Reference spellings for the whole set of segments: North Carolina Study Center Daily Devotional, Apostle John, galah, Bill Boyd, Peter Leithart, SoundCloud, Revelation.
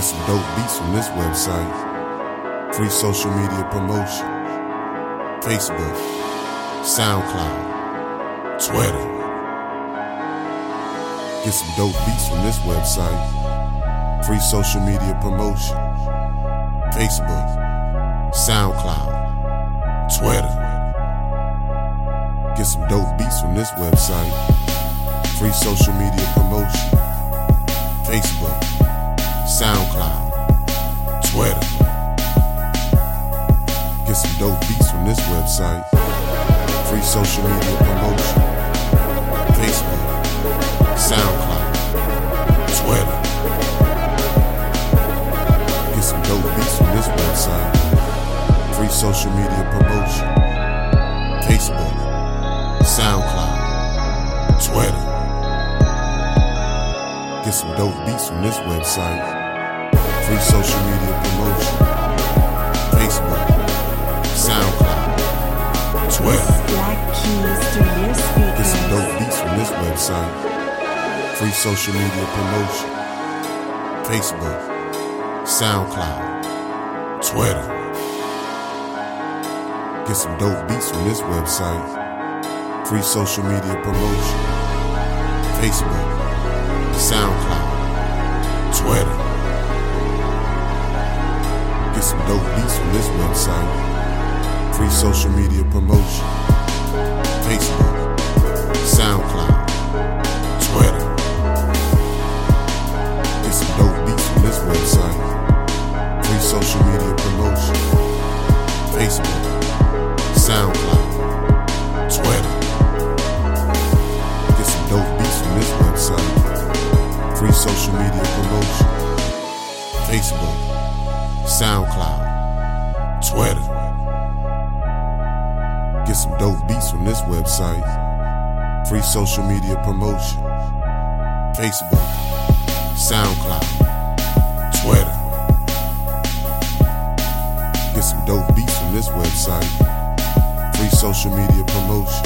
Get some dope beats from this website. Free social media promotion. Facebook, SoundCloud, Twitter. Get some dope beats from this website. Free social media promotion. Facebook, SoundCloud, Twitter. Get some dope beats from this website. Free social media promotion. Facebook, SoundCloud, Twitter. Get some dope beats from this website. Free social media promotion. Facebook, SoundCloud, Twitter. Get some dope beats from this website. Free social media promotion. Facebook, SoundCloud, Twitter. Get some dope beats from this website. Free social media promotion. Facebook, SoundCloud, Twitter. Get some dope beats from this website. Free social media promotion. Facebook, SoundCloud, Twitter. Get some dope beats from this website. Free social media promotion. Facebook, SoundCloud, Twitter. Get some dope beats from this website. Free social media promotion. Facebook, SoundCloud, Twitter. Get some dope beats from this website. Free social media promotion. Facebook, SoundCloud, Twitter. Get some dope beats from this website. Free social media promotion.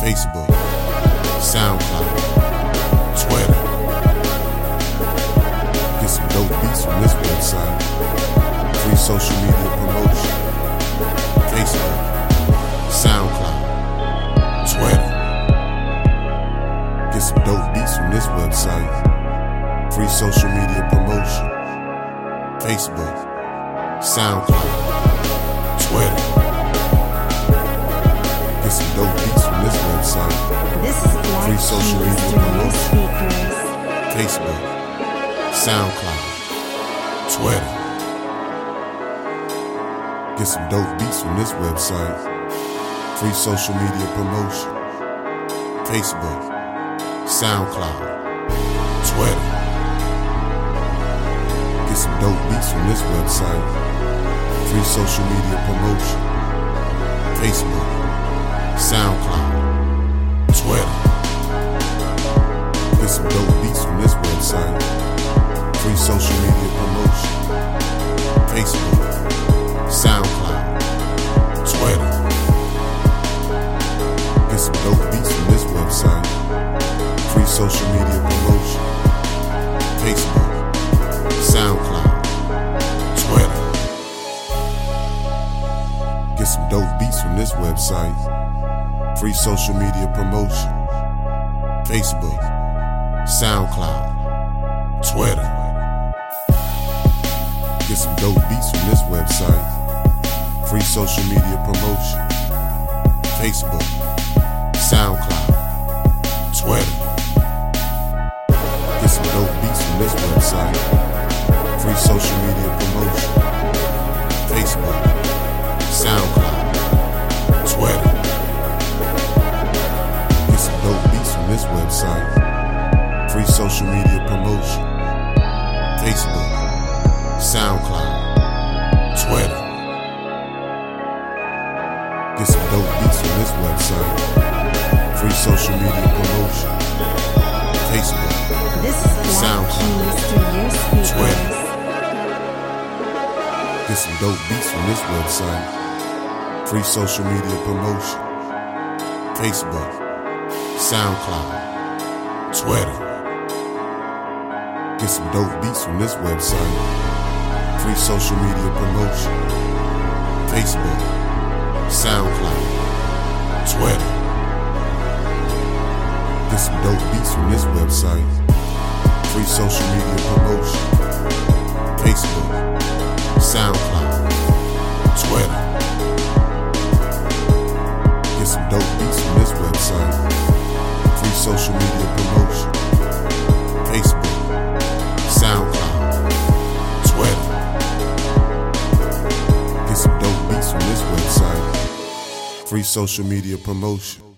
Facebook, SoundCloud, Twitter. Get some dope beats from this website. Free social media promotion. Facebook, SoundCloud, Twitter. Get some dope beats from this website. Free social media promotion. Facebook, SoundCloud, Twitter. Get some dope beats from this website. Free social media promotion. Facebook, SoundCloud, Twitter. Get some dope beats from this website. Free social media promotion. Facebook, SoundCloud, Twitter. Get some dope beats from this website. Free social media promotion. Facebook, SoundCloud, Twitter. Get some dope beats from this website. Free social media promotion. Facebook, SoundCloud, Twitter. Get some dope beats from this website. Free social media promotion. Facebook, SoundCloud, Twitter. Get some dope beats from this website. Free social media promotion. Facebook, SoundCloud, Twitter. Get some dope beats from this website. Free social media promotion. Facebook, SoundCloud, Twitter. Get some dope beats from this website. Free social media promotion. Facebook, SoundCloud, Twitter. Get some dope beats from this website. Free social media promotion. Facebook, SoundCloud, Twitter. Get some dope beats from this website. Free social media promotion. Facebook, SoundCloud, Twitter. Get some dope beats from this website. Free social media promotion. Facebook, SoundCloud, Twitter. Get some dope beats from this website. Free social media promotion. Facebook, SoundCloud, Twitter. Get some dope beats from this website. Free social media promotion. Facebook, SoundCloud, Twitter. Get some dope beats from this website. Free social media promotion. Facebook, SoundCloud, Twitter. Get some dope beats from this website. Free social media promotion. Facebook, SoundCloud, Twitter. Get some dope beats from this website. Free social media promotion. Facebook, SoundCloud, Twitter. Get some dope beats from this website. Free social media promotion.